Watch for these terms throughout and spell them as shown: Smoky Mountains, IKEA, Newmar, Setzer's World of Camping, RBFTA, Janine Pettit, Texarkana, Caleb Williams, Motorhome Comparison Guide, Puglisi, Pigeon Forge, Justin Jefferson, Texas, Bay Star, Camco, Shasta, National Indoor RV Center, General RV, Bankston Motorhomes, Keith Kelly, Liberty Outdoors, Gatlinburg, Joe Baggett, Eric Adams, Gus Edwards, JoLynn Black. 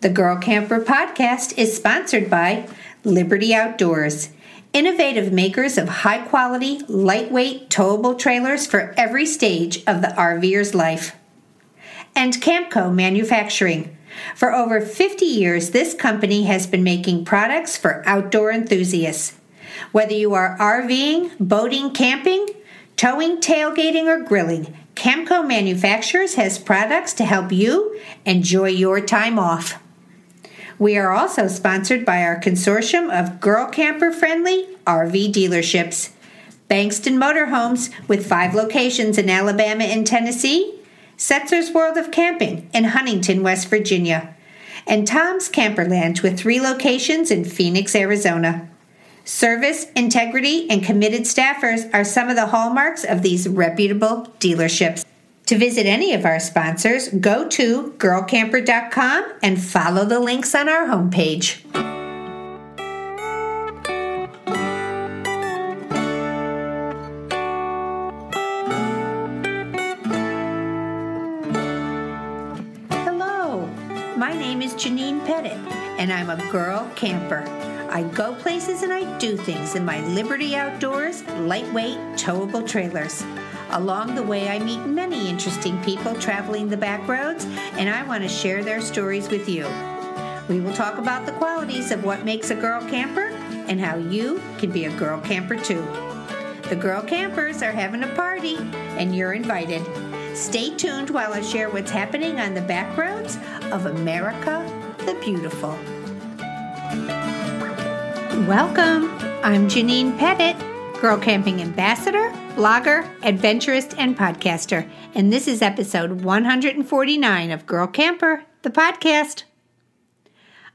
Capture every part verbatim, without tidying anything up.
The Girl Camper podcast is sponsored by Liberty Outdoors, innovative makers of high-quality, lightweight, towable trailers for every stage of the RVer's life. And Camco Manufacturing. For over fifty years, this company has been making products for outdoor enthusiasts. Whether you are RVing, boating, camping, towing, tailgating, or grilling, Camco Manufacturers has products to help you enjoy your time off. We are also sponsored by our consortium of Girl Camper-friendly R V dealerships. Bankston Motorhomes, with five locations in Alabama and Tennessee, Setzer's World of Camping in Huntington, West Virginia, and Tom's Camperland, with three locations in Phoenix, Arizona. Service, integrity, and committed staffers are some of the hallmarks of these reputable dealerships. To visit any of our sponsors, go to girl camper dot com and follow the links on our homepage. Hello, my name is Janine Pettit, and I'm a girl camper. I go places and I do things in my Liberty Outdoors lightweight towable trailers. Along the way, I meet many interesting people traveling the back roads, and I want to share their stories with you. We will talk about the qualities of what makes a girl camper and how you can be a girl camper too. The girl campers are having a party, and you're invited. Stay tuned while I share what's happening on the back roads of America the Beautiful. Welcome. I'm Janine Pettit, Girl Camping Ambassador, blogger, adventurist, and podcaster, and this is episode one forty-nine of Girl Camper, the podcast.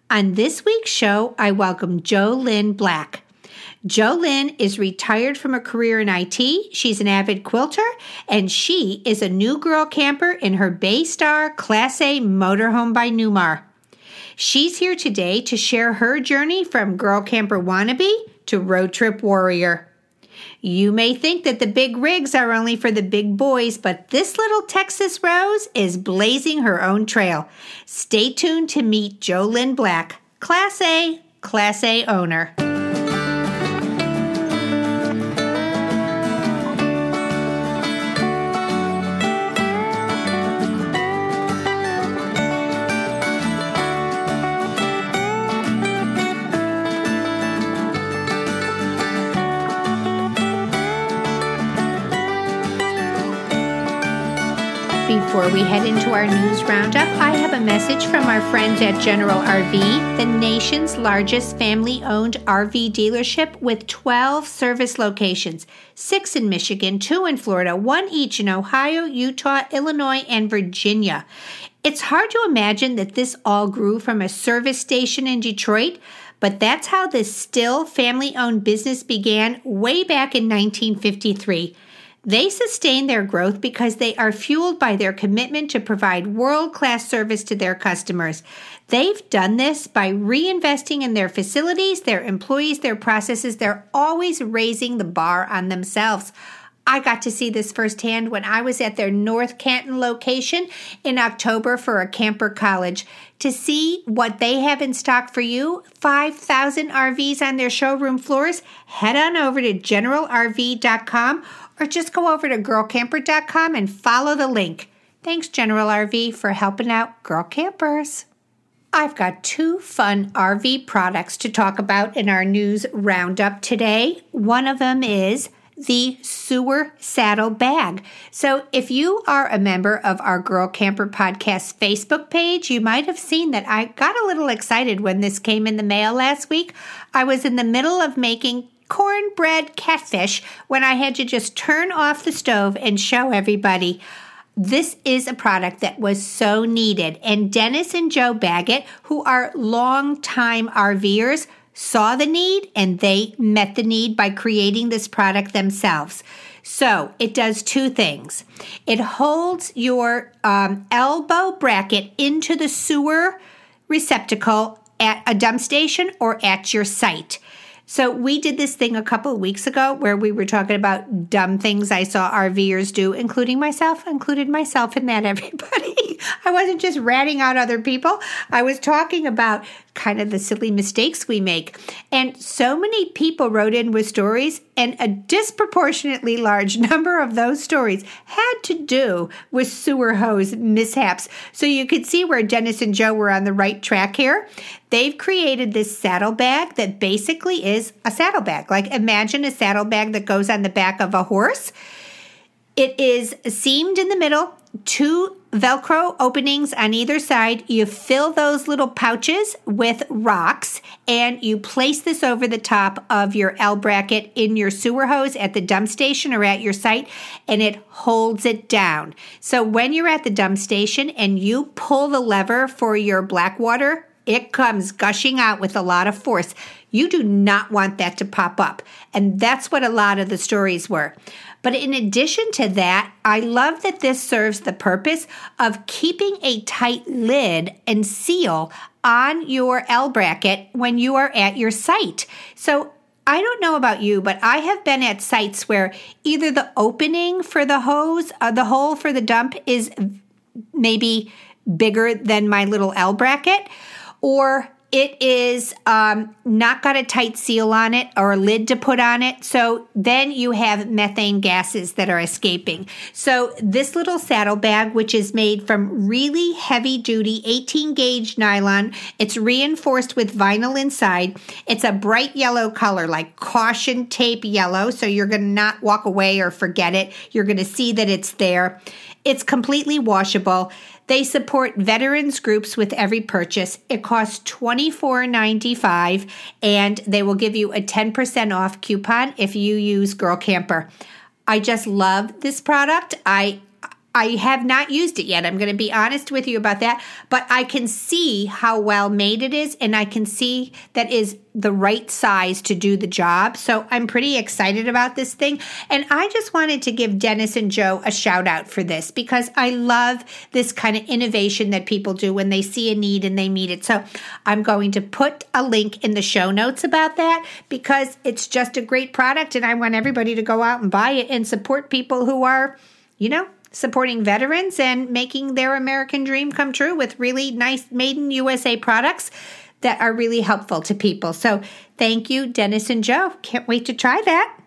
On this week's show, I welcome JoLynn Black. JoLynn is retired from a career in I T, she's an avid quilter, and she is a new girl camper in her Bay Star Class A motorhome by Newmar. She's here today to share her journey from girl camper wannabe to road trip warrior. You may think that the big rigs are only for the big boys, but this little Texas Rose is blazing her own trail. Stay tuned to meet JoLynn Black, Class A, Class A owner. Before we head into our news roundup, I have a message from our friends at General R V, the nation's largest family-owned R V dealership with twelve service locations, six in Michigan, two in Florida, one each in Ohio, Utah, Illinois, and Virginia. It's hard to imagine that this all grew from a service station in Detroit, but that's how this still family-owned business began way back in nineteen fifty-three. They sustain their growth because they are fueled by their commitment to provide world-class service to their customers. They've done this by reinvesting in their facilities, their employees, their processes. They're always raising the bar on themselves. I got to see this firsthand when I was at their North Canton location in October for a camper college. To see what they have in stock for you, five thousand R Vs on their showroom floors, head on over to general r v dot com or just go over to girl camper dot com and follow the link. Thanks, General R V, for helping out girl campers. I've got two fun R V products to talk about in our news roundup today. One of them is the sewer saddle bag. So if you are a member of our Girl Camper Podcast Facebook page, you might have seen that I got a little excited when this came in the mail last week. I was in the middle of making cornbread catfish when I had to just turn off the stove and show everybody. This is a product that was so needed. And Dennis and Joe Baggett, who are longtime RVers, saw the need and they met the need by creating this product themselves. So it does two things. It holds your um, elbow bracket into the sewer receptacle at a dump station or at your site. So we did this thing a couple of weeks ago where we were talking about dumb things I saw RVers do, including myself, included myself in that, everybody. I wasn't just ratting out other people. I was talking about kind of the silly mistakes we make. And so many people wrote in with stories, and a disproportionately large number of those stories had to do with sewer hose mishaps. So you could see where Dennis and Joe were on the right track here. They've created this saddlebag that basically is a saddlebag. Like, imagine a saddlebag that goes on the back of a horse. It is seamed in the middle, two Velcro openings on either side. You fill those little pouches with rocks, and you place this over the top of your L-bracket in your sewer hose at the dump station or at your site, and it holds it down. So when you're at the dump station and you pull the lever for your black water, it comes gushing out with a lot of force. You do not want that to pop up. And that's what a lot of the stories were. But in addition to that, I love that this serves the purpose of keeping a tight lid and seal on your L-bracket when you are at your site. So I don't know about you, but I have been at sites where either the opening for the hose, uh, the hole for the dump is maybe bigger than my little L-bracket, or it is um, not got a tight seal on it or a lid to put on it. So then you have methane gases that are escaping. So this little saddlebag, which is made from really heavy-duty eighteen-gauge nylon, it's reinforced with vinyl inside. It's a bright yellow color, like caution tape yellow, so you're going to not walk away or forget it. You're going to see that it's there. It's completely washable. They support veterans groups with every purchase. It costs twenty-four ninety-five, and they will give you a ten percent off coupon if you use Girl Camper. I just love this product. I I have not used it yet. I'm going to be honest with you about that, but I can see how well made it is, and I can see that is the right size to do the job. So I'm pretty excited about this thing. And I just wanted to give Dennis and Joe a shout out for this, because I love this kind of innovation that people do when they see a need and they meet it. So I'm going to put a link in the show notes about that, because it's just a great product, and I want everybody to go out and buy it and support people who are, you know, supporting veterans and making their American dream come true with really nice Made in U S A products that are really helpful to people. So thank you, Dennis and Joe. Can't wait to try that.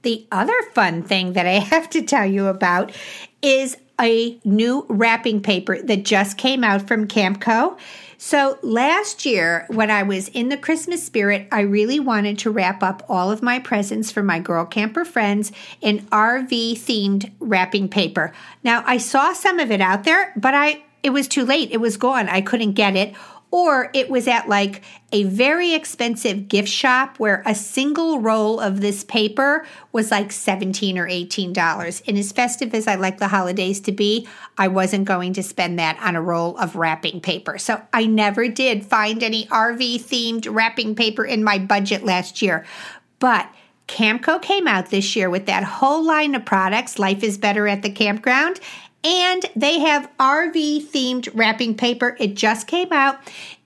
The other fun thing that I have to tell you about is a new wrapping paper that just came out from Camco. So last year, when I was in the Christmas spirit, I really wanted to wrap up all of my presents for my Girl Camper friends in R V-themed wrapping paper. Now, I saw some of it out there, but I it was too late. It was gone. I couldn't get it. Or it was at like a very expensive gift shop where a single roll of this paper was like seventeen or eighteen dollars. And as festive as I like the holidays to be, I wasn't going to spend that on a roll of wrapping paper. So I never did find any R V-themed wrapping paper in my budget last year. But Camco came out this year with that whole line of products, Life is Better at the Campground, and they have R V-themed wrapping paper. It just came out.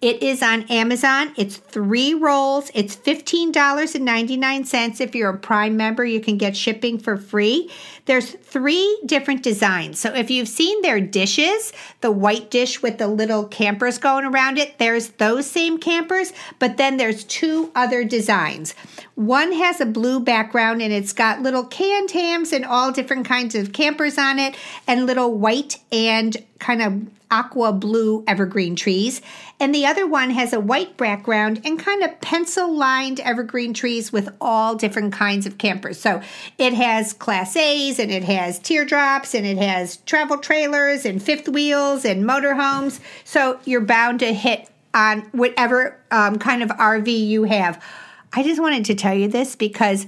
It is on Amazon. It's three rolls. It's fifteen ninety-nine. If you're a Prime member, you can get shipping for free. There's three different designs. So if you've seen their dishes, the white dish with the little campers going around it, there's those same campers, but then there's two other designs. One has a blue background, and it's got little canned hams and all different kinds of campers on it, and little white and kind of aqua blue evergreen trees. And the other one has a white background and kind of pencil-lined evergreen trees with all different kinds of campers. So it has Class A's, and it has teardrops, and it has travel trailers and fifth wheels and motorhomes. So you're bound to hit on whatever um, kind of R V you have. I just wanted to tell you this because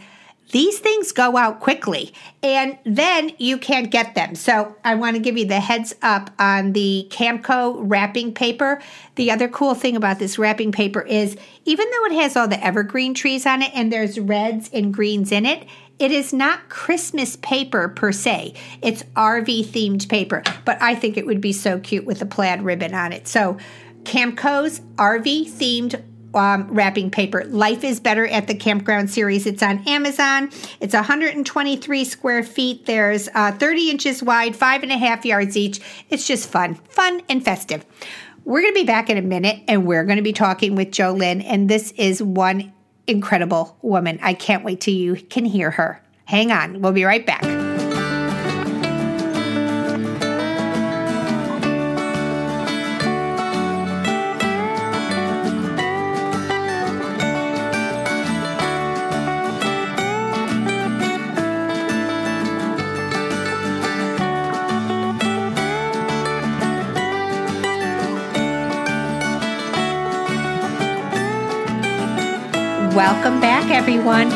these things go out quickly, and then you can't get them. So I want to give you the heads up on the Camco wrapping paper. The other cool thing about this wrapping paper is, even though it has all the evergreen trees on it and there's reds and greens in it, it is not Christmas paper per se. It's R V-themed paper, but I think it would be so cute with a plaid ribbon on it. So Camco's R V-themed um, wrapping paper. Life is Better at the Campground series. It's on Amazon. It's one hundred twenty-three square feet. There's uh, thirty inches wide, five and a half yards each. It's just fun, fun and festive. We're going to be back in a minute, and we're going to be talking with JoLynn, and this is one incredible woman. I can't wait till you can hear her. Hang on. We'll be right back. Welcome back, everyone.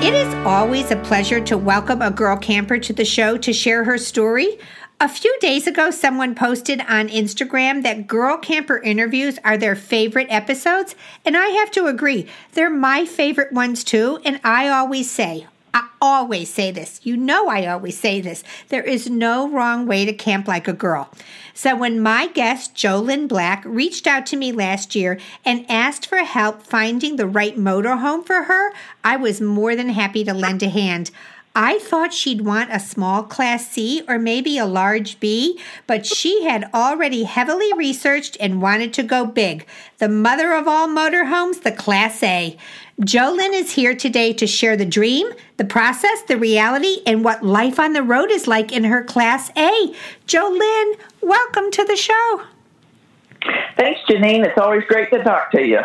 It is always a pleasure to welcome a girl camper to the show to share her story. A few days ago, someone posted on Instagram that girl camper interviews are their favorite episodes, and I have to agree. They're my favorite ones, too, and I always say, I always say this. You know I always say this. There is no wrong way to camp like a girl. So when my guest, JoLynn Black, reached out to me last year and asked for help finding the right motorhome for her, I was more than happy to lend a hand. I thought she'd want a small Class C or maybe a large B, but she had already heavily researched and wanted to go big. The mother of all motorhomes, the Class A. JoLynn is here today to share the dream, the process, the reality, and what life on the road is like in her Class A. JoLynn, welcome to the show. Thanks, Janine. It's always great to talk to you.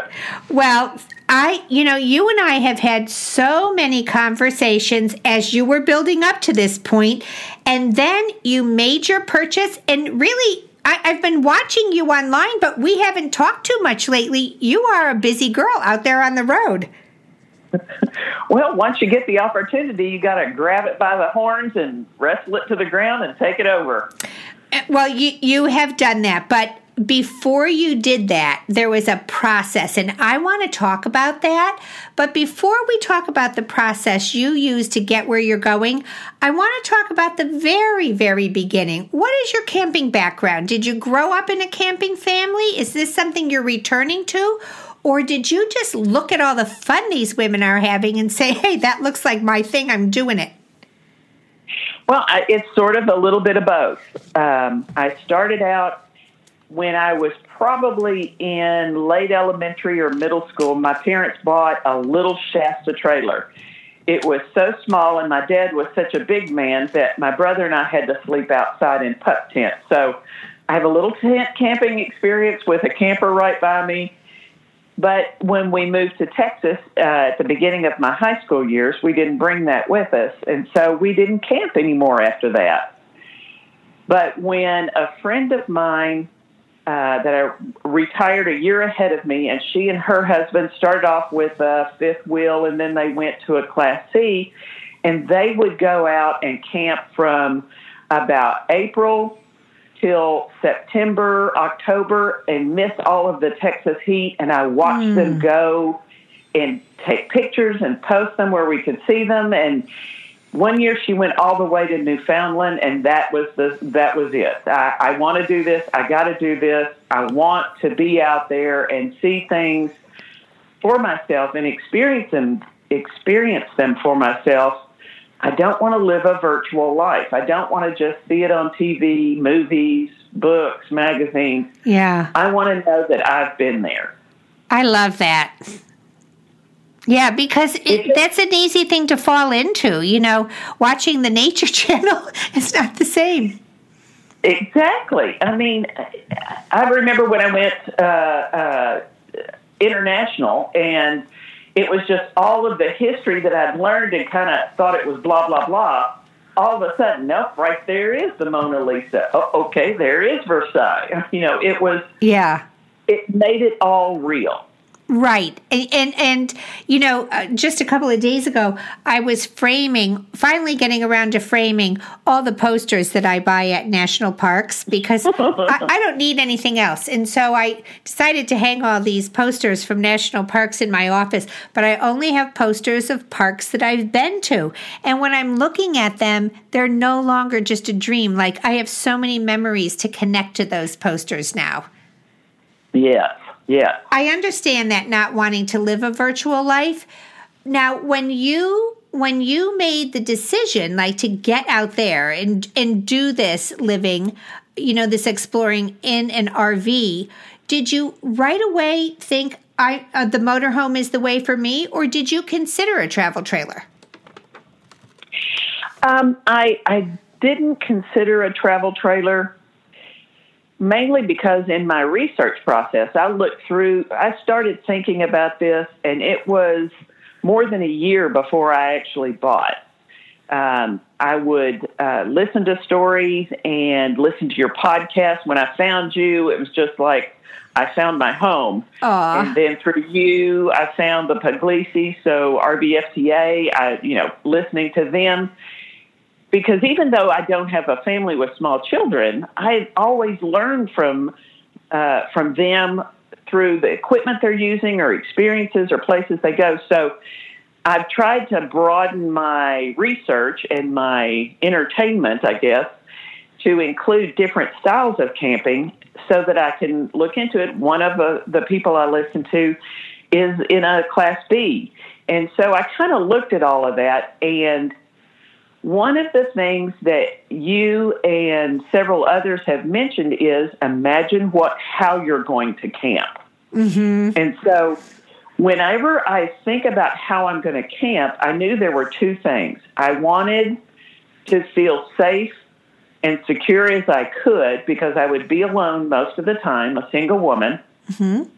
Well, I, you know, you and I have had so many conversations as you were building up to this point, and then you made your purchase, and really, I, I've been watching you online, but we haven't talked too much lately. You are a busy girl out there on the road. Well, once you get the opportunity, you got to grab it by the horns and wrestle it to the ground and take it over. Well, you, you have done that, but before you did that, there was a process, and I want to talk about that. But before we talk about the process you use to get where you're going, I want to talk about the very, very beginning. What is your camping background? Did you grow up in a camping family? Is this something you're returning to? Or did you just look at all the fun these women are having and say, hey, that looks like my thing, I'm doing it? Well, I, it's sort of a little bit of both. Um, I started out when I was probably in late elementary or middle school. My parents bought a little Shasta trailer. It was so small, and my dad was such a big man that my brother and I had to sleep outside in pup tents. So I have a little tent camping experience with a camper right by me. But when we moved to Texas uh, at the beginning of my high school years, we didn't bring that with us, and so we didn't camp anymore after that. But when a friend of mine Uh, that are retired a year ahead of me, and she and her husband started off with a fifth wheel, and then they went to a Class C, and they would go out and camp from about April till September, October, and miss all of the Texas heat, and I watched mm. them go and take pictures and post them where we could see them, and one year she went all the way to Newfoundland, and that was the that was it. I, I want to do this. I got to do this. I want to be out there and see things for myself and experience them, experience them for myself. I don't want to live a virtual life. I don't want to just see it on T V, movies, books, magazines. Yeah. I want to know that I've been there. I love that. Yeah, because it, that's an easy thing to fall into. You know, watching the Nature Channel is not the same. Exactly. I mean, I remember when I went uh, uh, international, and it was just all of the history that I'd learned and kind of thought it was blah, blah, blah. All of a sudden, nope, right there is the Mona Lisa. Oh, okay, there is Versailles. You know, it was, yeah, it made it all real. Right. And, and, and you know, uh, just a couple of days ago, I was framing, finally getting around to framing all the posters that I buy at national parks because I, I don't need anything else. And so I decided to hang all these posters from national parks in my office, but I only have posters of parks that I've been to. And when I'm looking at them, they're no longer just a dream. Like, I have so many memories to connect to those posters now. Yeah. Yeah. I understand that, not wanting to live a virtual life. Now, when you when you made the decision, like, to get out there and and do this living, you know, this exploring in an R V, did you right away think, I uh, the motorhome is the way for me, or did you consider a travel trailer? Um, I I didn't consider a travel trailer, mainly because in my research process, I looked through, I started thinking about this, and it was more than a year before I actually bought. Um, I would uh, listen to stories and listen to your podcast. When I found you, it was just like I found my home. Aww. And then through you, I found the Puglisi, so R B F T A, I, you know, listening to them. Because even though I don't have a family with small children, I always learn from uh, from them through the equipment they're using or experiences or places they go. So I've tried to broaden my research and my entertainment, I guess, to include different styles of camping so that I can look into it. One of the, the people I listen to is in a Class B. And so I kind of looked at all of that, and one of the things that you and several others have mentioned is imagine what how you're going to camp. Mm-hmm. And so whenever I think about how I'm going to camp, I knew there were two things. I wanted to feel safe and secure as I could because I would be alone most of the time, a single woman. Mm-hmm.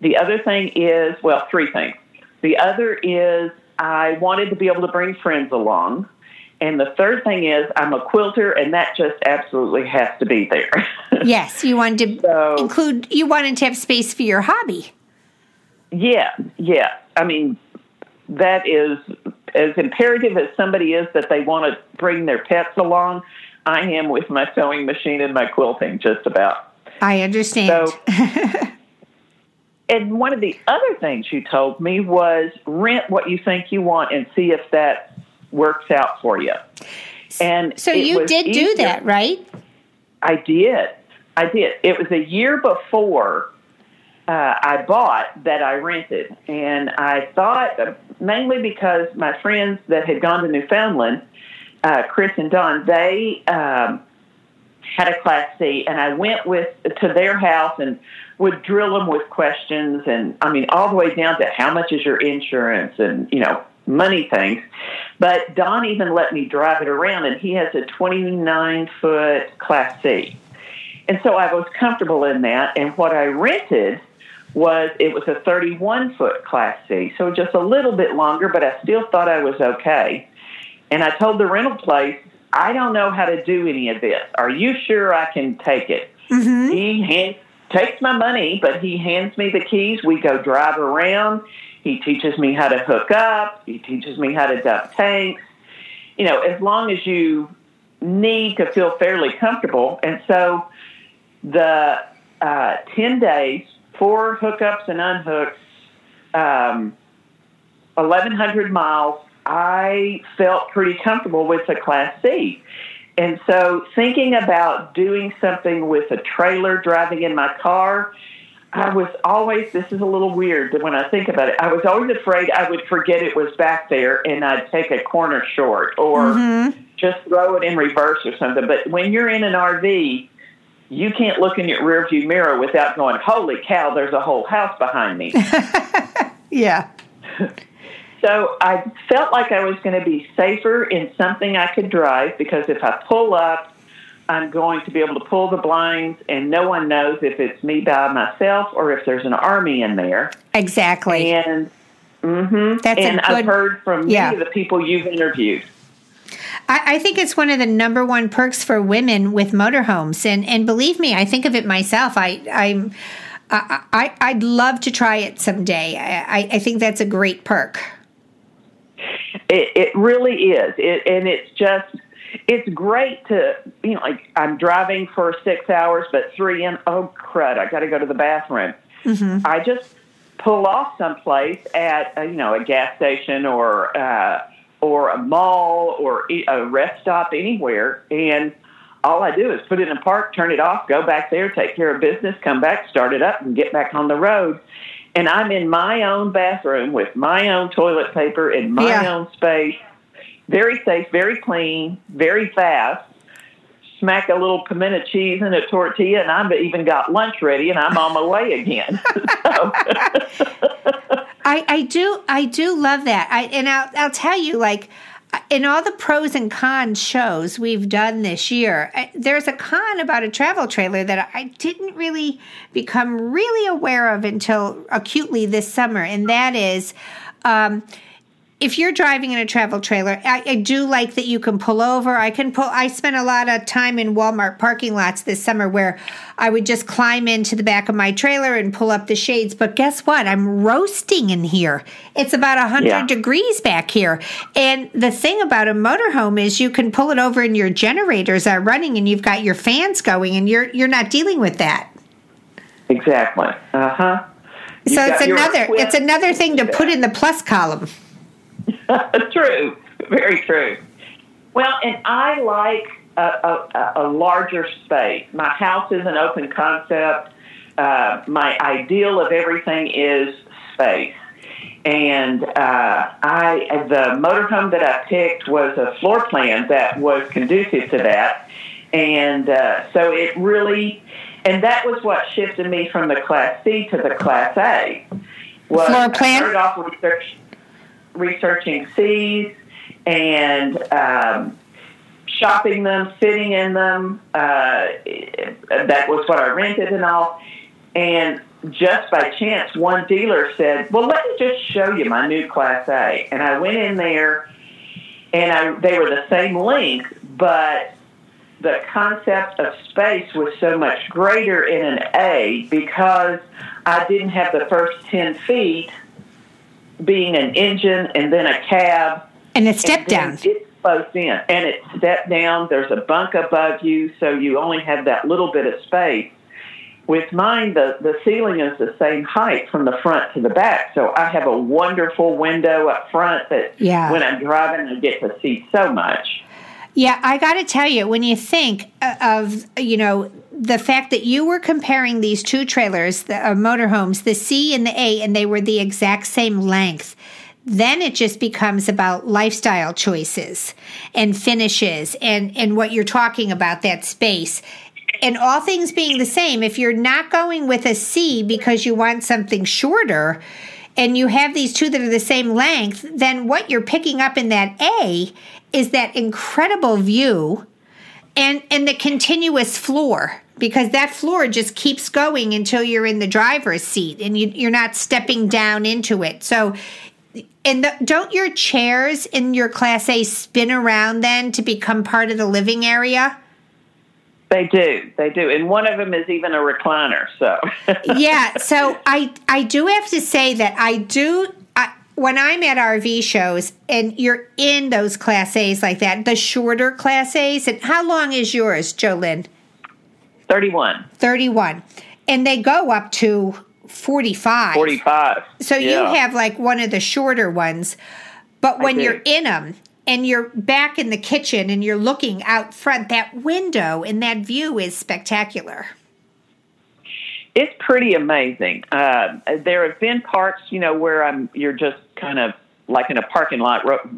The other thing is, well, three things. The other is I wanted to be able to bring friends along. And the third thing is I'm a quilter, and that just absolutely has to be there. Yes, you wanted to so, include, you wanted to have space for your hobby. Yeah, yeah. I mean, that is as imperative as somebody is that they want to bring their pets along. I am with my sewing machine and my quilting just about. I understand. So, and one of the other things you told me was rent what you think you want and see if that works out for you. And so you did easier. do that, right? I did. I did. It was a year before uh, I bought that I rented. And I thought, uh, mainly because my friends that had gone to Newfoundland, uh, Chris and Don, they um, had a Class C, and I went with to their house and would drill them with questions, and I mean, all the way down to how much is your insurance and, you know, money things. But Don even let me drive it around, and he has a twenty-nine foot Class C. And so I was comfortable in that, and what I rented was, it was a thirty-one foot Class C, so just a little bit longer, but I still thought I was okay. And I told the rental place, I don't know how to do any of this. Are you sure I can take it? Mm-hmm. He hand, takes my money, but he hands me the keys. We go drive around. He teaches me how to hook up. He teaches me how to dump tanks. You know, as long as you need to feel fairly comfortable. And so the uh, ten days, four hookups and unhooks, um, eleven hundred miles, I felt pretty comfortable with a Class C. And so thinking about doing something with a trailer, driving in my car, I was always, this is a little weird when I think about it, I was always afraid I would forget it was back there and I'd take a corner short or mm-hmm. just throw it in reverse or something. But when you're in an R V, you can't look in your rearview mirror without going, holy cow, there's a whole house behind me. Yeah. So I felt like I was going to be safer in something I could drive, because if I pull up, I'm going to be able to pull the blinds, and no one knows if it's me by myself or if there's an army in there. Exactly. And mm-hmm. That's and good, I've heard from yeah. many of the people you've interviewed. I, I think it's one of the number one perks for women with motorhomes, and and believe me, I think of it myself. I I'm I, I I'd love to try it someday. I, I think that's a great perk. It, it really is, it, and it's just, it's great to, you know, like I'm driving for six hours, but three in, oh, crud, I got to go to the bathroom. Mm-hmm. I just pull off someplace at, a, you know, a gas station or uh, or a mall or a rest stop anywhere, and all I do is put it in park, turn it off, go back there, take care of business, come back, start it up, and get back on the road. And I'm in my own bathroom with my own toilet paper in my yeah. own space. Very safe, very clean, very fast. Smack a little pimento cheese and a tortilla, and I've even got lunch ready, and I'm on my way again. So. I, I do, I do love that. I and I'll, I'll tell you, like in all the pros and cons shows we've done this year, I, there's a con about a travel trailer that I didn't really become really aware of until acutely this summer, and that is. Um, If you're driving in a travel trailer, I, I do like that you can pull over. I can pull. I spent a lot of time in Walmart parking lots this summer where I would just climb into the back of my trailer and pull up the shades. But guess what? I'm roasting in here. It's about one hundred yeah. degrees back here. And the thing about a motorhome is you can pull it over and your generators are running and you've got your fans going and you're you're not dealing with that. Exactly. Uh-huh. You've so it's another equipment. It's another thing to put in the plus column. True. Very true. Well, and I like a, a, a larger space. My house is an open concept. Uh, my ideal of everything is space. And uh, I the motorhome that I picked was a floor plan that was conducive to that. And uh, so it really, and that was what shifted me from the Class C to the Class A. Was floor plan? I started off with research. researching C's and um, shopping them, sitting in them. Uh, that was what I rented and all. And just by chance, one dealer said, well, let me just show you my new Class A. And I went in there, and I, they were the same length, but the concept of space was so much greater in an A because I didn't have the first ten feet being an engine and then a cab. And a step down. It's closed in. And it's step down. There's a bunk above you, so you only have that little bit of space. With mine, the, the ceiling is the same height from the front to the back, so I have a wonderful window up front that yeah. when I'm driving, I get to see so much. Yeah, I got to tell you, when you think of, you know, the fact that you were comparing these two trailers, the uh, motorhomes, the C and the A, and they were the exact same length, then it just becomes about lifestyle choices and finishes and, and what you're talking about, that space. And all things being the same, if you're not going with a C because you want something shorter and you have these two that are the same length, then what you're picking up in that A is that incredible view and, and the continuous floor, because that floor just keeps going until you're in the driver's seat and you, you're not stepping down into it. So, and the, don't your chairs in your Class A spin around then to become part of the living area? They do. They do. And one of them is even a recliner. So yeah. So I, I do have to say that I do... When I'm at R V shows and you're in those Class A's like that, the shorter Class A's, and how long is yours, JoLynn? thirty-one thirty-one And they go up to forty-five forty-five So yeah. you have like one of the shorter ones. But when you're in them and you're back in the kitchen and you're looking out front, that window and that view is spectacular. It's pretty amazing. Uh, there have been parks, you know, where I'm, you're just kind of like in a parking lot, ro-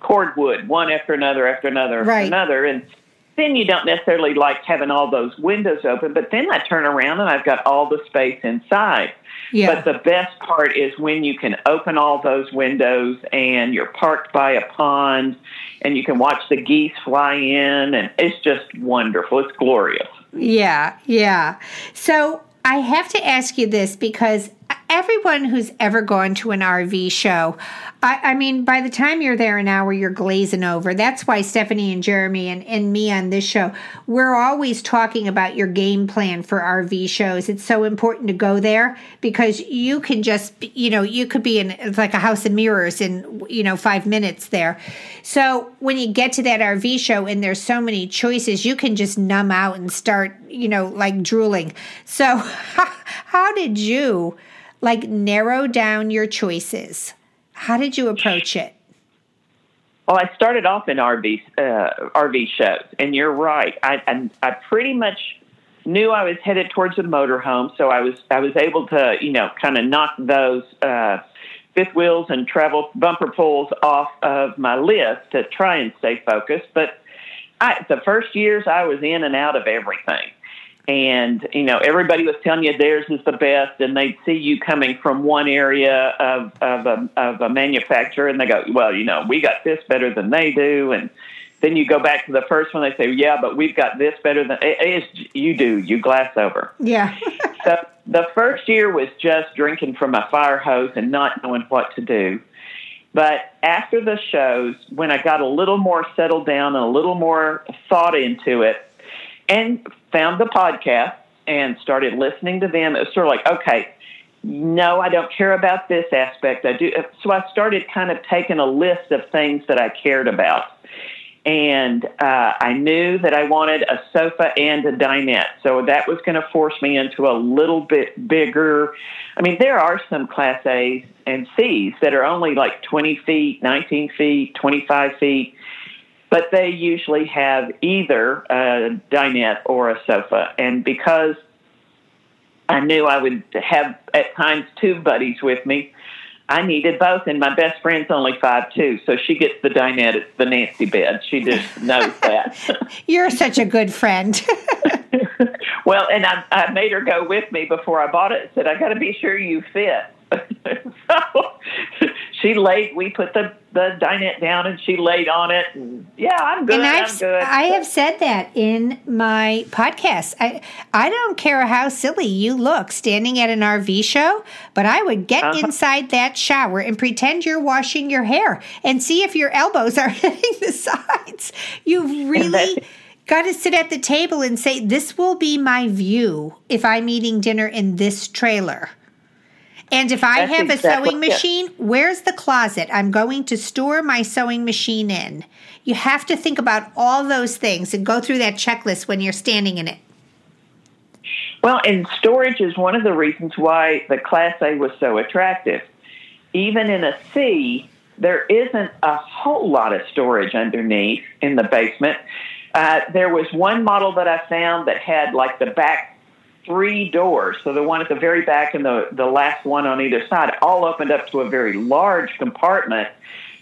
cordwood, one after another, after another, after right. another. And then you don't necessarily like having all those windows open. But then I turn around and I've got all the space inside. Yeah. But the best part is when you can open all those windows and you're parked by a pond and you can watch the geese fly in. And it's just wonderful. It's glorious. Yeah, yeah. So... I have to ask you this because everyone who's ever gone to an R V show, I, I mean, by the time you're there an hour, you're glazing over. That's why Stephanie and Jeremy and, and me on this show, we're always talking about your game plan for R V shows. It's so important to go there because you can just, you know, you could be in it's like a house of mirrors in, you know, five minutes there. So when you get to that R V show and there's so many choices, you can just numb out and start, you know, like drooling. So how, how did you like narrow down your choices? How did you approach it? Well, I started off in R V uh, R V shows, and you're right. I, I I pretty much knew I was headed towards a motorhome, so I was I was able to you know kind of knock those uh, fifth wheels and travel bumper pulls off of my list to try and stay focused. But I, the first years I was in and out of everything, and you know everybody was telling you theirs is the best, and they'd see you coming from one area of of a, of a manufacturer, and they go, well, you know, we got this better than they do, and then you go back to the first one, they say, yeah, but we've got this better than it, it's, you do. You glass over. Yeah. So the first year was just drinking from a fire hose and not knowing what to do. But after the shows, when I got a little more settled down and a little more thought into it, and found the podcast and started listening to them, it was sort of like, okay, no, I don't care about this aspect. I do. So I started kind of taking a list of things that I cared about. And uh, I knew that I wanted a sofa and a dinette. So that was going to force me into a little bit bigger. I mean, there are some Class A's and C's that are only like twenty feet, nineteen feet, twenty-five feet. But they usually have either a dinette or a sofa. And because I knew I would have at times two buddies with me, I needed both, and my best friend's only five foot two, so she gets the dinette. It's the Nancy bed. She just knows that. You're such a good friend. Well, and I, I made her go with me before I bought it. I said, I got to be sure you fit. So she laid, we put the, the dinette down, and she laid on it. And, yeah, I'm good, and I've, I'm good. I have said that in my podcast. I, I don't care how silly you look standing at an R V show, but I would get uh-huh. inside that shower and pretend you're washing your hair and see if your elbows are hitting the sides. You really got to sit at the table and say, this will be my view if I'm eating dinner in this trailer. And if I That's have a exactly, sewing machine, yeah. where's the closet I'm going to store my sewing machine in? You have to think about all those things and go through that checklist when you're standing in it. Well, and storage is one of the reasons why the Class A was so attractive. Even in a C, there isn't a whole lot of storage underneath in the basement. Uh, there was one model that I found that had like the back three doors, so the one at the very back and the, the last one on either side all opened up to a very large compartment,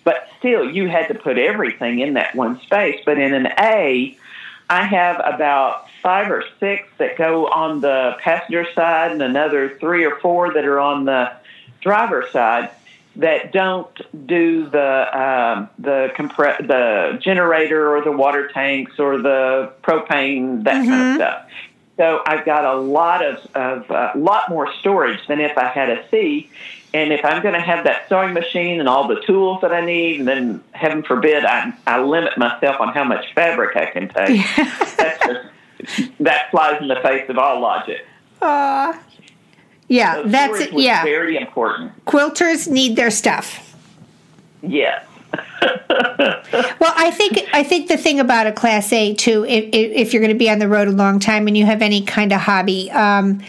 but still you had to put everything in that one space. But in an A, I have about five or six that go on the passenger side and another three or four that are on the driver's side that don't do the um, the compre- the generator or the water tanks or the propane, that mm-hmm. kind of stuff. So I've got a lot of, of uh, lot more storage than if I had a C. And if I'm going to have that sewing machine and all the tools that I need, and then heaven forbid, I, I limit myself on how much fabric I can take. That's just, that flies in the face of all logic. Uh, yeah, so that's it. Yeah, very important. Quilters need their stuff. Yes. Well, I think I think the thing about a Class A, too, if, if you're going to be on the road a long time and you have any kind of hobby, um,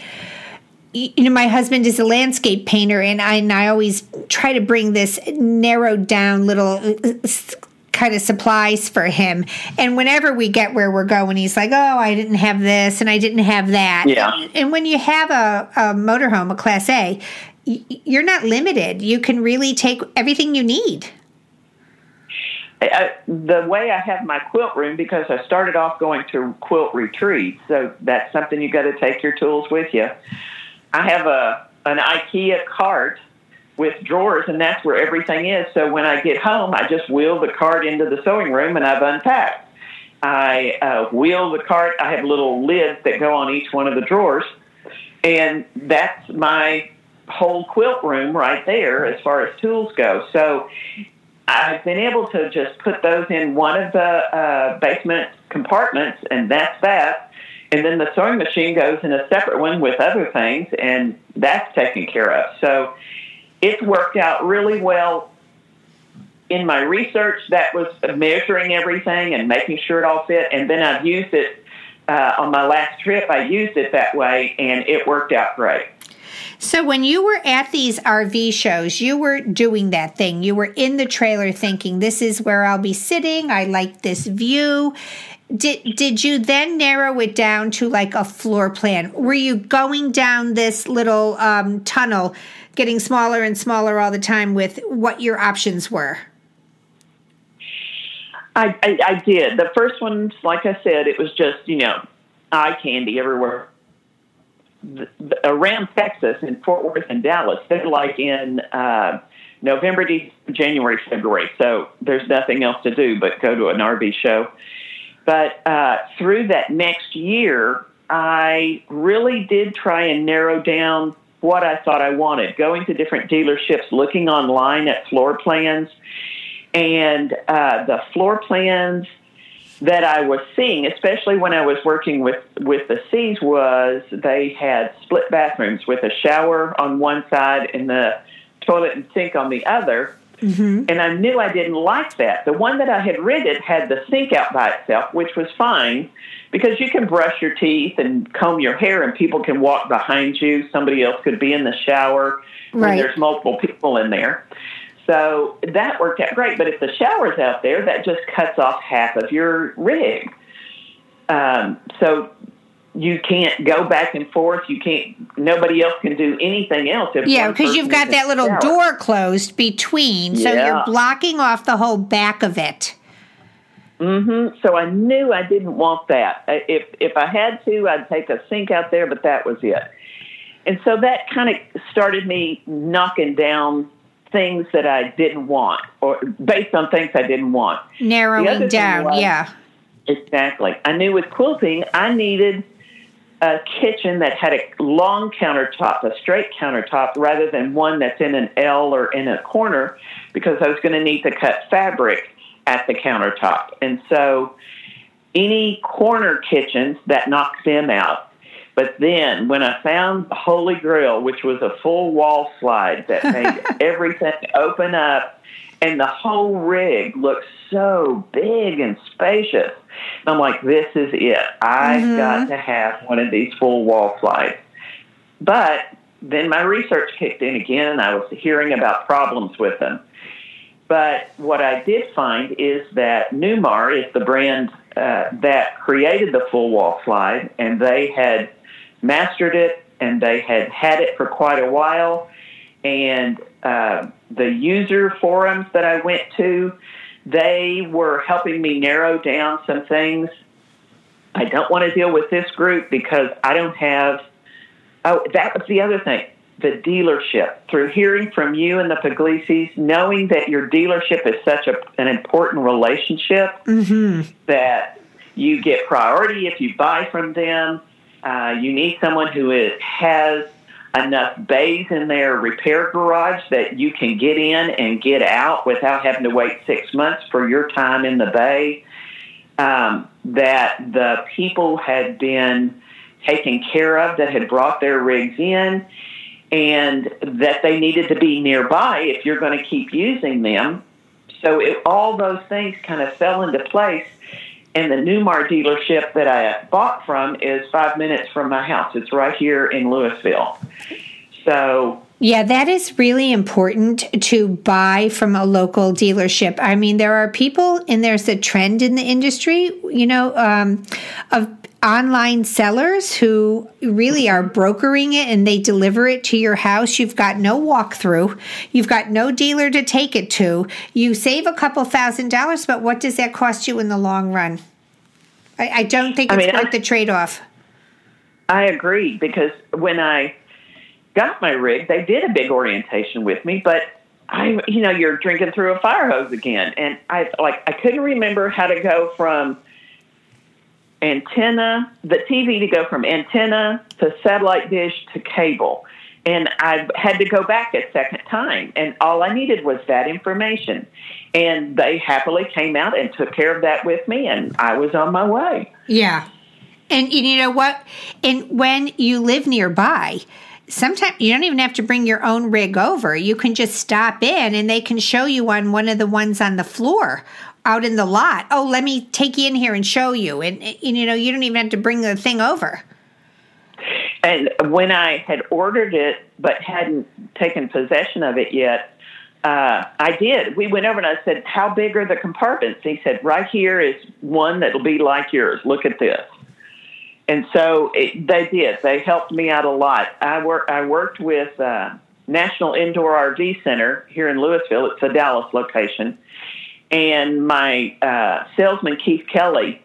you know, my husband is a landscape painter, and I, and I always try to bring this narrowed down little kind of supplies for him. And whenever we get where we're going, he's like, oh, I didn't have this and I didn't have that. Yeah. And, and when you have a, a motorhome, a Class A, you're not limited. You can really take everything you need. I, the way I have my quilt room, because I started off going to quilt retreats, so that's something you got to take your tools with you. I have a an IKEA cart with drawers, and that's where everything is. So when I get home, I just wheel the cart into the sewing room, and I've unpacked. I uh, wheel the cart. I have little lids that go on each one of the drawers, and that's my whole quilt room right there as far as tools go. So I've been able to just put those in one of the uh, basement compartments, and that's that. And then the sewing machine goes in a separate one with other things, and that's taken care of. So it's worked out really well. In my research, that was measuring everything and making sure it all fit. And then I've used it uh, on my last trip. I used it that way, and it worked out great. So when you were at these R V shows, you were doing that thing. You were in the trailer thinking, this is where I'll be sitting. I like this view. Did did you then narrow it down to like a floor plan? Were you going down this little um, tunnel, getting smaller and smaller all the time with what your options were? I, I, I did. The first one, like I said, it was just, you know, eye candy everywhere. The, the, around Texas, in Fort Worth and Dallas, they're like in uh, November, December, January, February. So there's nothing else to do but go to an R V show. But uh, through that next year, I really did try and narrow down what I thought I wanted, going to different dealerships, looking online at floor plans. And uh, the floor plans that I was seeing, especially when I was working with, with the C's, was they had split bathrooms with a shower on one side and the toilet and sink on the other. Mm-hmm. And I knew I didn't like that. The one that I had rented had the sink out by itself, which was fine because you can brush your teeth and comb your hair and people can walk behind you. Somebody else could be in the shower when right. there's multiple people in there. So that worked out great. But if the shower's out there, that just cuts off half of your rig. Um, so you can't go back and forth. You can't. Nobody else can do anything else. If yeah, because you've got that little shower. door closed between, so yeah. you're blocking off the whole back of it. Mm-hmm. So I knew I didn't want that. If if I had to, I'd take a sink out there, but that was it. And so that kind of started me knocking down things that I didn't want, or based on things I didn't want. Narrowing down, was, yeah. Exactly. I knew with quilting, I needed a kitchen that had a long countertop, a straight countertop, rather than one that's in an L or in a corner, because I was going to need to cut fabric at the countertop. And so any corner kitchens, that knocked them out. But then when I found the Holy Grail, which was a full wall slide that made everything open up, and the whole rig looked so big and spacious, I'm like, this is it. I've mm-hmm. got to have one of these full wall slides. But then my research kicked in again, and I was hearing about problems with them. But what I did find is that Newmar is the brand uh, that created the full wall slide, and they had mastered it, and they had had it for quite a while, and uh, the user forums that I went to, they were helping me narrow down some things. I don't want to deal with this group because I don't have, oh, that was the other thing, the dealership. Through hearing from you and the Puglisis, knowing that your dealership is such a, an important relationship mm-hmm. that you get priority if you buy from them. Uh, you need someone who is, has enough bays in their repair garage that you can get in and get out without having to wait six months for your time in the bay. Um, that the people had been taken care of that had brought their rigs in, and that they needed to be nearby if you're going to keep using them. So it, all those things kind of fell into place. And the Newmar dealership that I bought from is five minutes from my house. It's right here in Louisville. So yeah, that is really important to buy from a local dealership. I mean, there are people, and there's a trend in the industry, you know, um, of online sellers who really are brokering it, and they deliver it to your house. You've got no walkthrough. You've got no dealer to take it to. You save a couple thousand dollars, but what does that cost you in the long run? I, I don't think it's I mean, worth I, the trade-off. I agree, because when I got my rig, they did a big orientation with me, but I, you know, you're drinking through a fire hose again. And I like I couldn't remember how to go from antenna, the T V to go from antenna to satellite dish to cable. And I had to go back a second time, and all I needed was that information. And they happily came out and took care of that with me, and I was on my way. Yeah. And, and you know what? And when you live nearby, sometimes you don't even have to bring your own rig over. You can just stop in, and they can show you on one of the ones on the floor out in the lot. Oh, let me take you in here and show you. And, and you know, you don't even have to bring the thing over. And when I had ordered it but hadn't taken possession of it yet, uh, I did. We went over and I said, how big are the compartments? He said, right here is one that'll be like yours. Look at this. And so it, they did. They helped me out a lot. I, wor- I worked with uh, National Indoor R V Center here in Louisville. It's a Dallas location. And my uh, salesman, Keith Kelly,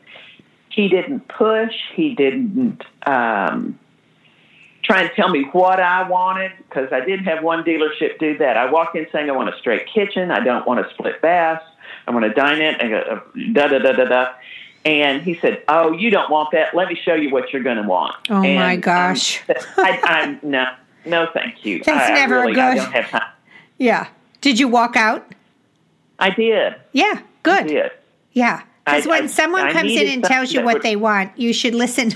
he didn't push. He didn't um, try and tell me what I wanted, because I did have one dealership do that. I walked in saying I want a straight kitchen. I don't want a split bath. I want a dinette. I go, da-da-da-da-da. And he said, oh, you don't want that. Let me show you what you're going to want. Oh, and my gosh. I, I, I'm no, no, thank you. That's I, never I really, good. I don't have time. Yeah. Did you walk out? I did. Yeah, good. I did. Yeah. Because when I, someone I comes in and tells you what would, they want, you should listen.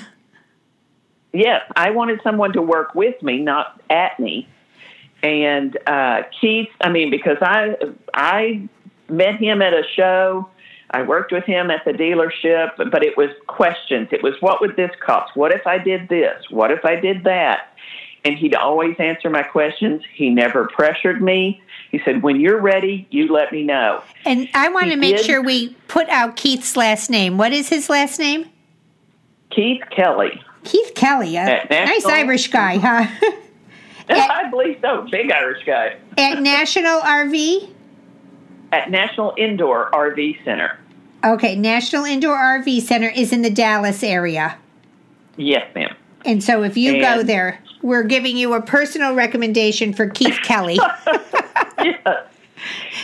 Yes, yeah, I wanted someone to work with me, not at me. And uh, Keith, I mean, because I I met him at a show. I worked with him at the dealership, but it was questions. It was, what would this cost? What if I did this? What if I did that? And he'd always answer my questions. He never pressured me. He said, when you're ready, you let me know. And I want he to make did. sure we put out Keith's last name. What is his last name? Keith Kelly. Keith Kelly, a National, nice Irish guy, huh? at, I believe so, big Irish guy. At National R V? At National Indoor R V Center. Okay, National Indoor R V Center is in the Dallas area. Yes, ma'am. And so if you and go there, we're giving you a personal recommendation for Keith Kelly. Yeah.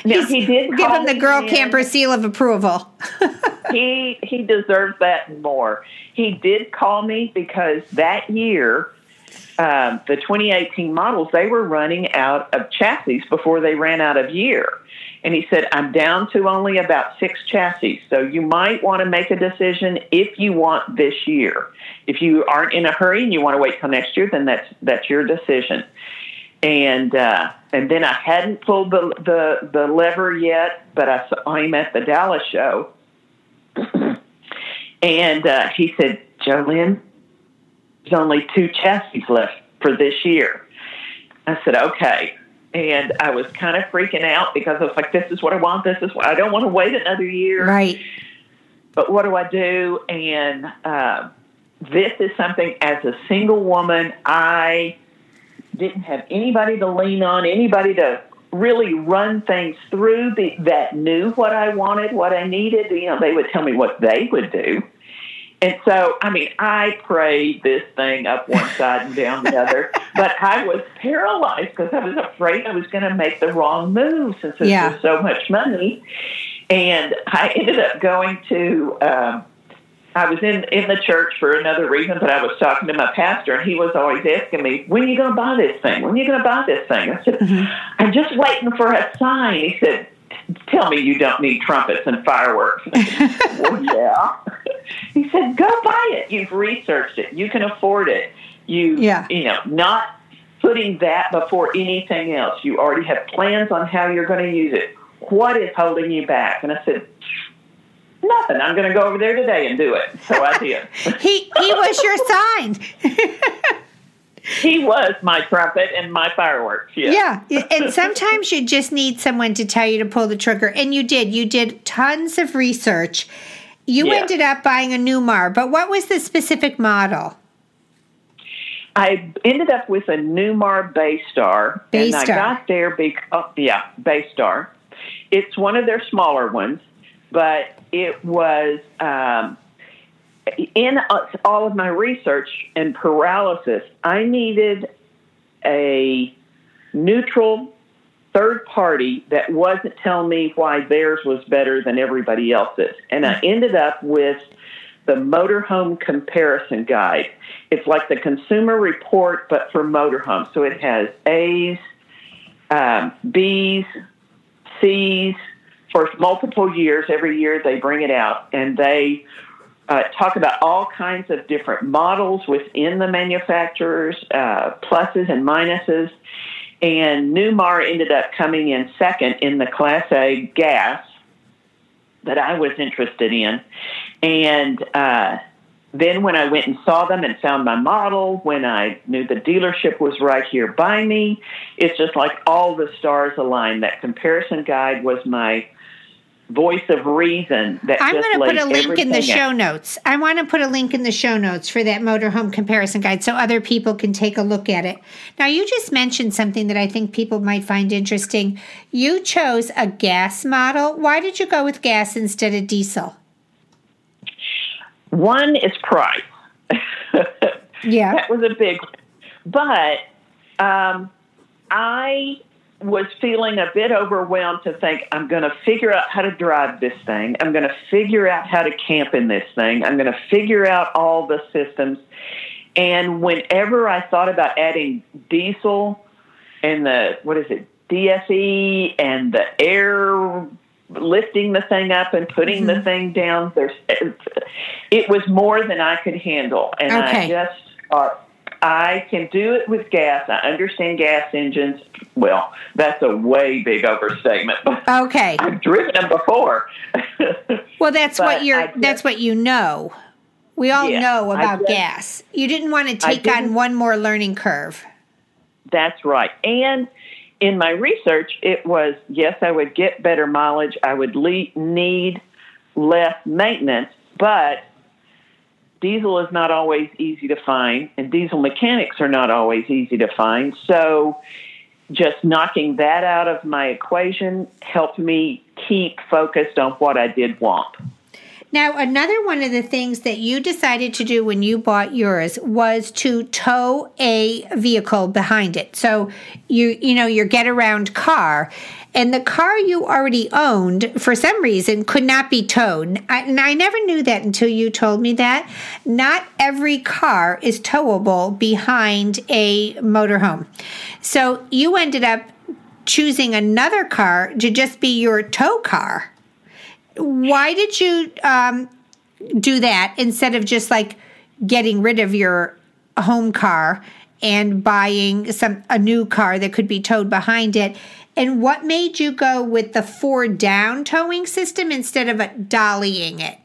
Now, he did give him the Girl Camper seal of approval. he he deserves that and more. He did call me because that year, um, the twenty eighteen models, they were running out of chassis before they ran out of year. And he said, I'm down to only about six chassis, so you might want to make a decision if you want this year. If you aren't in a hurry and you want to wait till next year, then that's that's your decision. And uh, and then I hadn't pulled the, the, the lever yet, but I saw him at the Dallas show. And uh, he said, JoLynn, there's only two chassis left for this year. I said, okay. And I was kind of freaking out because I was like, this is what I want. This is what I don't want to wait another year. Right. But what do I do? And uh, this is something, as a single woman, I didn't have anybody to lean on, anybody to really run things through the, that knew what I wanted, what I needed. You know, they would tell me what they would do. And so, I mean, I prayed this thing up one side and down the other, but I was paralyzed because I was afraid I was going to make the wrong move since it yeah. was so much money. And I ended up going to, um, I was in, in the church for another reason, but I was talking to my pastor, and he was always asking me, when are you going to buy this thing? When are you going to buy this thing? I said, mm-hmm. I'm just waiting for a sign. He said, tell me you don't need trumpets and fireworks. And I said, well, yeah. He said, go buy it. You've researched it. You can afford it. You, yeah. you know, not putting that before anything else. You already have plans on how you're going to use it. What is holding you back? And I said, nothing. I'm going to go over there today and do it. So I did. he he was your sign. He was my trumpet and my fireworks. Yeah. Yeah. And sometimes you just need someone to tell you to pull the trigger. And you did. You did tons of research. You yeah. ended up buying a Newmar, but what was the specific model? I ended up with a Newmar Bay Star, Bay Star. And I got there because, oh, yeah, Bay Star. It's one of their smaller ones, but it was, um, in all of my research and paralysis, I needed a neutral third party that wasn't telling me why theirs was better than everybody else's. And I ended up with the Motorhome Comparison Guide. It's like the Consumer Report, but for motorhomes. So it has A's, um, B's, C's for multiple years. Every year they bring it out, and they uh, talk about all kinds of different models within the manufacturers, uh, pluses and minuses. And Newmar ended up coming in second in the Class A gas that I was interested in. And uh, Then when I went and saw them and found my model, when I knew the dealership was right here by me, it's just like all the stars aligned. That comparison guide was my voice of reason. That I'm going to put a link in the show notes. I want to put a link in the show notes for that motorhome comparison guide so other people can take a look at it. Now, you just mentioned something that I think people might find interesting. You chose a gas model. Why did you go with gas instead of diesel? One is price. Yeah. That was a big one. But um, I was feeling a bit overwhelmed to think, I'm going to figure out how to drive this thing. I'm going to figure out how to camp in this thing. I'm going to figure out all the systems. And whenever I thought about adding diesel and the, what is it, D F E and the air lifting the thing up and putting mm-hmm. the thing down, there's, it was more than I could handle. And okay. I just uh, I can do it with gas. I understand gas engines. Well, that's a way big overstatement. Okay. I've driven them before. Well, that's what you're, I, that's what you know. We all yeah, know about just, gas. You didn't want to take on one more learning curve. That's right. And in my research, it was, yes, I would get better mileage. I would le- need less maintenance, but diesel is not always easy to find, and diesel mechanics are not always easy to find. So just knocking that out of my equation helped me keep focused on what I did want. Now, another one of the things that you decided to do when you bought yours was to tow a vehicle behind it. So, you you know, your get-around car. And the car you already owned, for some reason, could not be towed. I, and I never knew that until you told me that. Not every car is towable behind a motorhome. So you ended up choosing another car to just be your tow car. Why did you um, do that instead of just like getting rid of your home car and buying some a new car that could be towed behind it? And what made you go with the four down towing system instead of dollying it?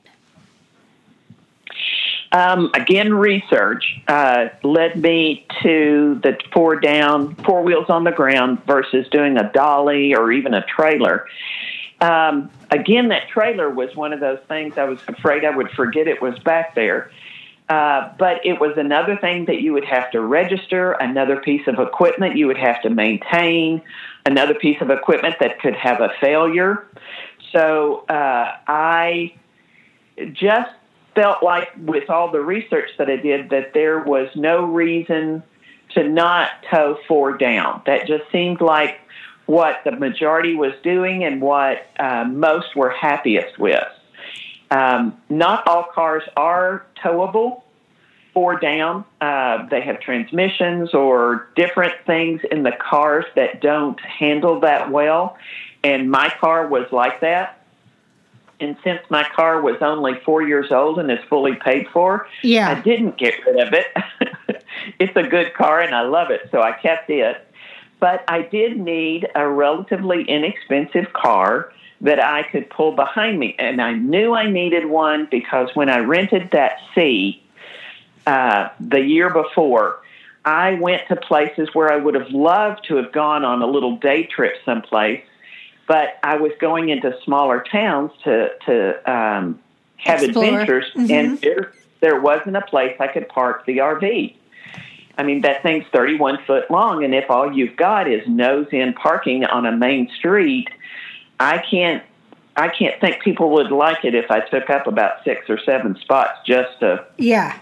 Um, again, research uh, led me to the four down, four wheels on the ground versus doing a dolly or even a trailer. Um, again, that trailer was one of those things I was afraid I would forget it was back there. Uh, but it was another thing that you would have to register, another piece of equipment you would have to maintain, another piece of equipment that could have a failure. So uh, I just felt like with all the research that I did that there was no reason to not tow four down. That just seemed like what the majority was doing and what uh, most were happiest with. Um, not all cars are towable four down. Uh, they have transmissions or different things in the cars that don't handle that well. And my car was like that. And since my car was only four years old and is fully paid for, yeah. I didn't get rid of it. It's a good car and I love it, so I kept it. But I did need a relatively inexpensive car that I could pull behind me. And I knew I needed one because when I rented that C uh, the year before, I went to places where I would have loved to have gone on a little day trip someplace, but I was going into smaller towns to, to um, have Explore. adventures, mm-hmm. and there, there wasn't a place I could park the R V. I mean, that thing's thirty-one foot long, and if all you've got is nose-in parking on a main street, I can't I can't think people would like it if I took up about six or seven spots just to yeah.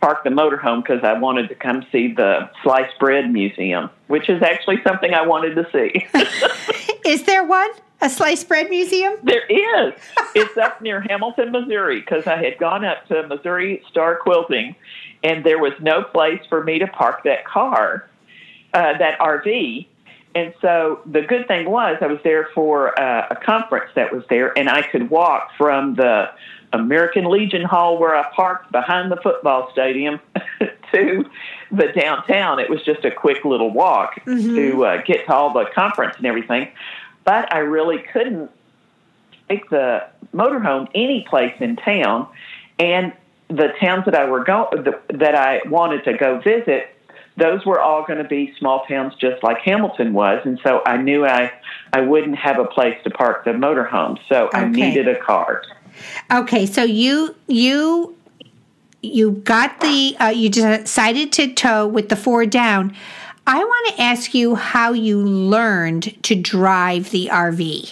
park the motorhome because I wanted to come see the Sliced Bread Museum, which is actually something I wanted to see. Is there one? A Sliced Bread Museum? There is. It's up near Hamilton, Missouri, because I had gone up to Missouri Star Quilting, and there was no place for me to park that car, uh, that R V. And so the good thing was I was there for uh, a conference that was there, and I could walk from the American Legion Hall where I parked behind the football stadium to the downtown. It was just a quick little walk mm-hmm. to uh, get to all the conference and everything. But I really couldn't take the motorhome any place in town, and the towns that I were go- the, that I wanted to go visit, those were all going to be small towns just like Hamilton was, and so I knew I, I wouldn't have a place to park the motorhome, so okay. I needed a car. Okay, so you you you got the uh, you decided to tow with the four down. I want to ask you how you learned to drive the R V,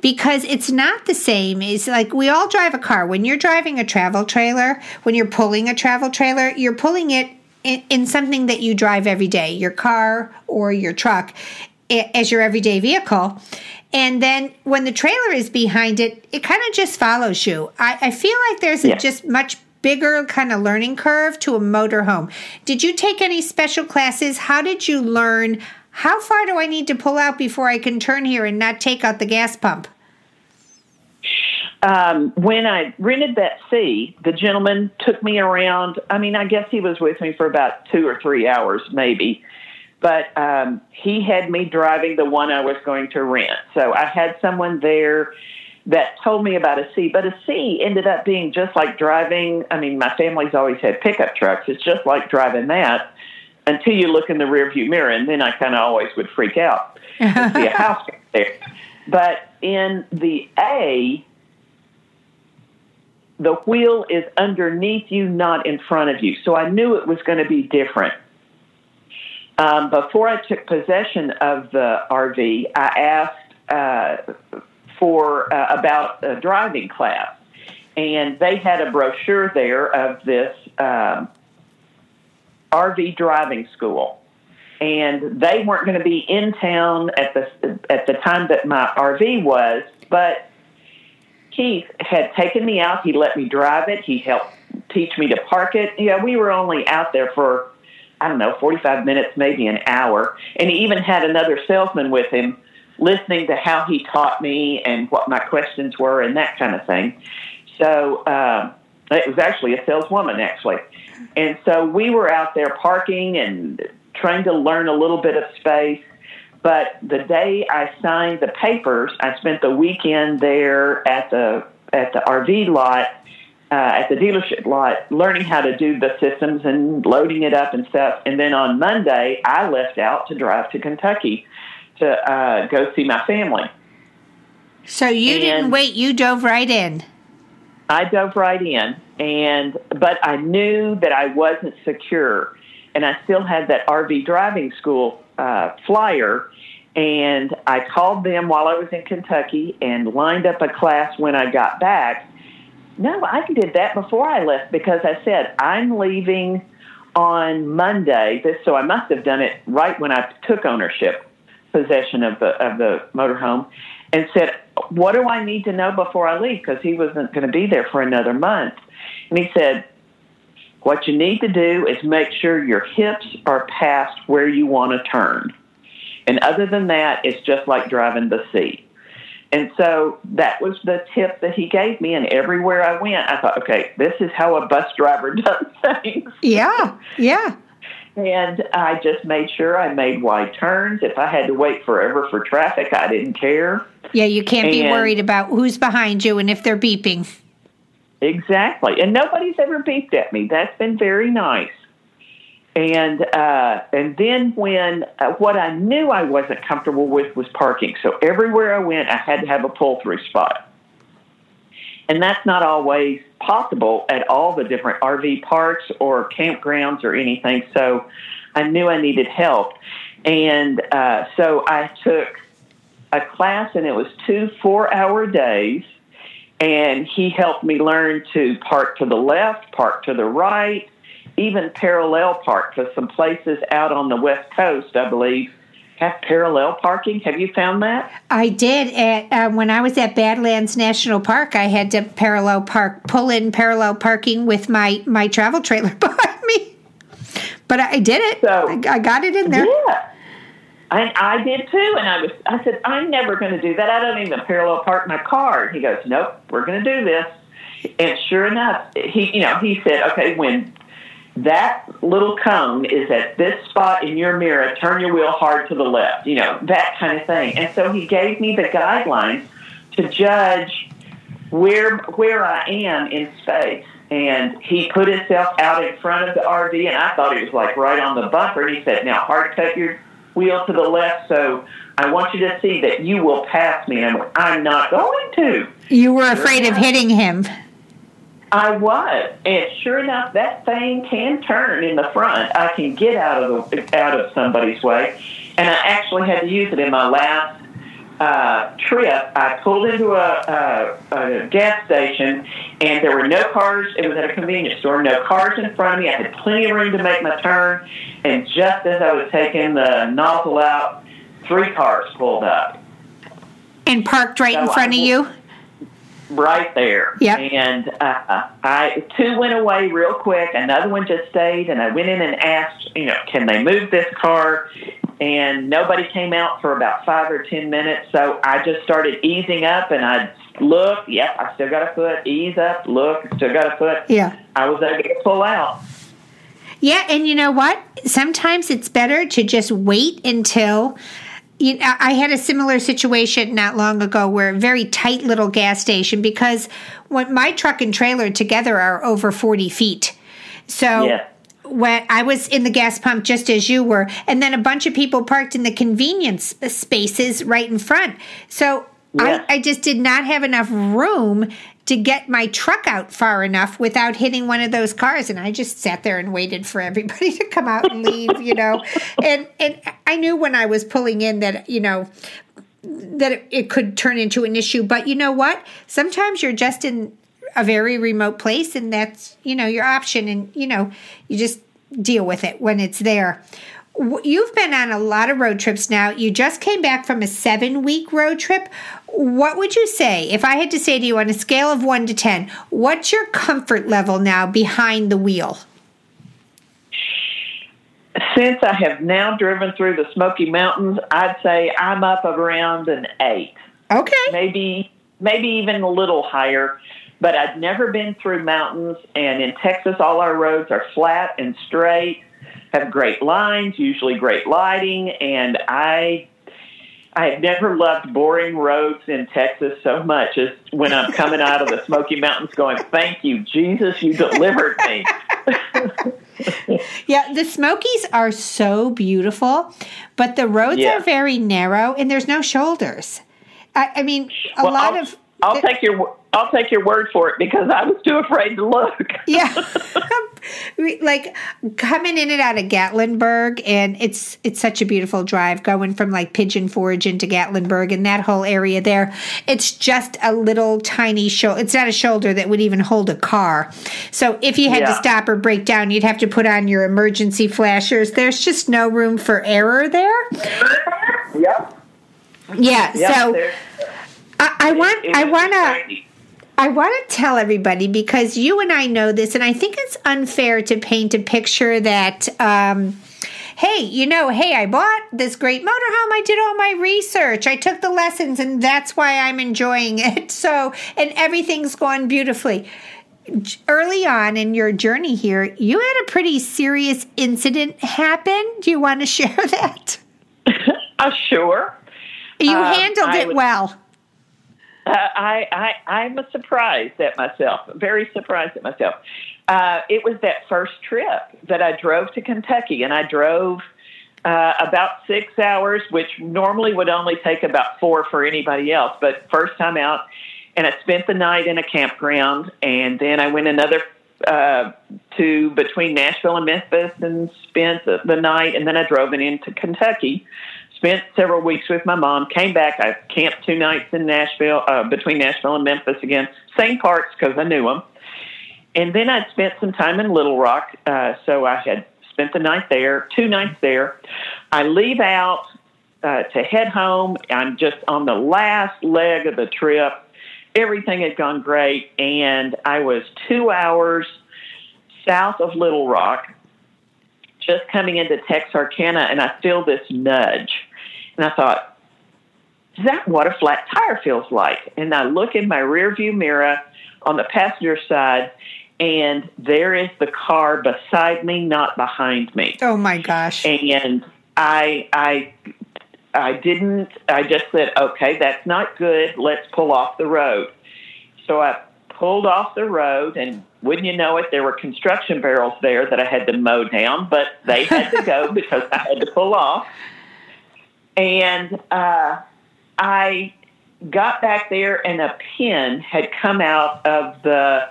because it's not the same. It's like we all drive a car. When you're driving a travel trailer, when you're pulling a travel trailer, you're pulling it in, in something that you drive every day, your car or your truck, as your everyday vehicle. And then when the trailer is behind it, it kind of just follows you. I, I feel like there's yeah. a just much bigger kind of learning curve to a motorhome. Did you take any special classes? How did you learn? How far do I need to pull out before I can turn here and not take out the gas pump? Um, when I rented that C, the gentleman took me around. I mean, I guess he was with me for about two or three hours maybe. But um, he had me driving the one I was going to rent. So I had someone there that told me about a C, but a C ended up being just like driving. I mean, my family's always had pickup trucks. It's just like driving that until you look in the rearview mirror, and then I kind of always would freak out and see a house there. But in the A, the wheel is underneath you, not in front of you. So I knew it was going to be different. Um, before I took possession of the R V, I asked uh for uh, about a driving class, and they had a brochure there of this um, R V driving school, and they weren't going to be in town at the at the time that my R V was, but Keith had taken me out. He let me drive it. He helped teach me to park it. Yeah, we were only out there for, I don't know, forty-five minutes, maybe an hour, and he even had another salesman with him listening to how he taught me and what my questions were and that kind of thing. So uh, it was actually a saleswoman, actually. And so we were out there parking and trying to learn a little bit of space. But the day I signed the papers, I spent the weekend there at the at the R V lot, uh, at the dealership lot, learning how to do the systems and loading it up and stuff. And then on Monday, I left out to drive to Kentucky to uh, go see my family. So you and didn't wait. You dove right in. I dove right in. and But I knew that I wasn't secure. And I still had that R V driving school uh, flyer. And I called them while I was in Kentucky and lined up a class when I got back. No, I did that before I left, because I said, I'm leaving on Monday. This, so I must have done it right when I took ownership. possession of the of the motorhome, and said, what do I need to know before I leave? Because he wasn't going to be there for another month. And he said, what you need to do is make sure your hips are past where you want to turn. And other than that, it's just like driving the sea. And so that was the tip that he gave me, and everywhere I went, I thought, okay, this is how a bus driver does things. Yeah, yeah. And I just made sure I made wide turns. If I had to wait forever for traffic, I didn't care. Yeah, you can't and be worried about who's behind you and if they're beeping. Exactly. And nobody's ever beeped at me. That's been very nice. And uh, and then when uh, what I knew I wasn't comfortable with was parking. So everywhere I went, I had to have a pull-through spot. And that's not always possible at all the different R V parks or campgrounds or anything. So I knew I needed help. And uh, so I took a class, and it was two four-hour days. And he helped me learn to park to the left, park to the right, even parallel park. Because some places out on the West Coast, I believe, have parallel parking. Have you found that? I did. At, uh, when I was at Badlands National Park, I had to parallel park, pull in parallel parking with my, my travel trailer behind me. But I did it. So, I, I got it in there. Yeah. And I did too. And I was. I said, I'm never going to do that. I don't even parallel park my car. He goes, nope, we're going to do this. And sure enough, he, you know, he said, okay, when that little cone is at this spot in your mirror, turn your wheel hard to the left, you know, that kind of thing. And so he gave me the guidelines to judge where where I am in space. And he put himself out in front of the R V, and I thought he was, like, right on the bumper. And he said, now, hard cut your wheel to the left, so I want you to see that you will pass me. And I went, I'm not going to. You were afraid of hitting him. I was. And sure enough, that thing can turn in the front. I can get out of the, out of somebody's way. And I actually had to use it in my last Uh, trip. I pulled into a, a, a gas station, and there were no cars. It was at a convenience store. No cars in front of me. I had plenty of room to make my turn, and just as I was taking the nozzle out, three cars pulled up and parked right so in front I, of you. Right there. Yep. And uh, I two went away real quick. Another one just stayed, and I went in and asked, you know, can they move this car? And nobody came out for about five or ten minutes, so I just started easing up, and I'd look, yep, I still got a foot, ease up, look, still got a foot. Yeah. I was able to pull out. Yeah, and you know what? Sometimes it's better to just wait until... You know, I had a similar situation not long ago where a very tight little gas station, because when my truck and trailer together are over forty feet. So... Yeah. When I was in the gas pump just as you were, and then a bunch of people parked in the convenience spaces right in front. So yeah. I, I just did not have enough room to get my truck out far enough without hitting one of those cars. And I just sat there and waited for everybody to come out and leave, you know. And and I knew when I was pulling in that, you know, that it could turn into an issue. But you know what? Sometimes you're just in a very remote place, and that's, you know, your option, and, you know, you just deal with it when it's there. You've been on a lot of road trips now. You just came back from a seven-week road trip. What would you say, if I had to say to you on a scale of one to ten, what's your comfort level now behind the wheel? Since I have now driven through the Smoky Mountains, I'd say I'm up around an eight. Okay. Maybe, maybe even a little higher. But I've never been through mountains, and in Texas, all our roads are flat and straight, have great lines, usually great lighting, and I I have never loved boring roads in Texas so much as when I'm coming out of the Smoky Mountains going, thank you, Jesus, you delivered me. Yeah, the Smokies are so beautiful, but the roads yeah. are very narrow, and there's no shoulders. I, I mean, a well, lot I'll, of... I'll the, take your... I'll take your word for it, because I was too afraid to look. Yeah. Like coming in and out of Gatlinburg, and it's it's such a beautiful drive going from like Pigeon Forge into Gatlinburg and that whole area there. It's just a little tiny shoulder. It's not a shoulder that would even hold a car. So if you had yeah. to stop or break down, you'd have to put on your emergency flashers. There's just no room for error there. Yep. Yeah. Yep, so I, I want I want to. I want to tell everybody, because you and I know this, and I think it's unfair to paint a picture that, um, hey, you know, hey, I bought this great motorhome. I did all my research. I took the lessons, and that's why I'm enjoying it. So, and everything's gone beautifully. Early on in your journey here, you had a pretty serious incident happen. Do you want to share that? Uh, sure. You um, handled I it would- well. Uh, I, I, I'm a surprised at myself, very surprised at myself. Uh, it was that first trip that I drove to Kentucky, and I drove uh, about six hours, which normally would only take about four for anybody else, but first time out, and I spent the night in a campground, and then I went another uh, to between Nashville and Memphis and spent the, the night, and then I drove into Kentucky. Spent several weeks with my mom, came back. I camped two nights in Nashville, uh, between Nashville and Memphis again. Same parks, because I knew them. And then I'd spent some time in Little Rock, uh, so I had spent the night there, two nights there. I leave out uh, to head home. I'm just on the last leg of the trip. Everything had gone great, and I was two hours south of Little Rock, just coming into Texarkana, and I feel this nudge. And I thought, is that what a flat tire feels like? And I look in my rearview mirror on the passenger side, and there is the car beside me, not behind me. Oh, my gosh. And I I, I didn't, I just said, okay, that's not good. Let's pull off the road. So I pulled off the road, and wouldn't you know it, there were construction barrels there that I had to mow down, but they had to go because I had to pull off. And uh, I got back there, and a pin had come out of the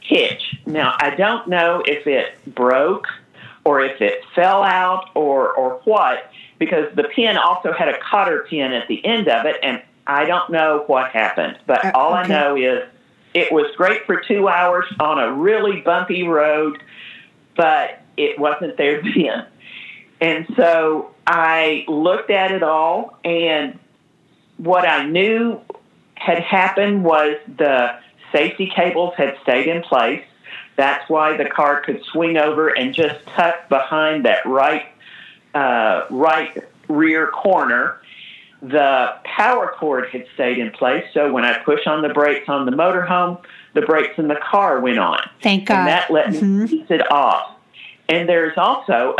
hitch. Now, I don't know if it broke or if it fell out or, or what, because the pin also had a cotter pin at the end of it, and I don't know what happened. But uh, all okay. I know is it was great for two hours on a really bumpy road, but it wasn't there then. And so I looked at it all, and what I knew had happened was the safety cables had stayed in place. That's why the car could swing over and just tuck behind that right uh, right rear corner. The power cord had stayed in place, so when I pushed on the brakes on the motorhome, the brakes in the car went on. Thank God. And that let mm-hmm. me ease it off. And there's also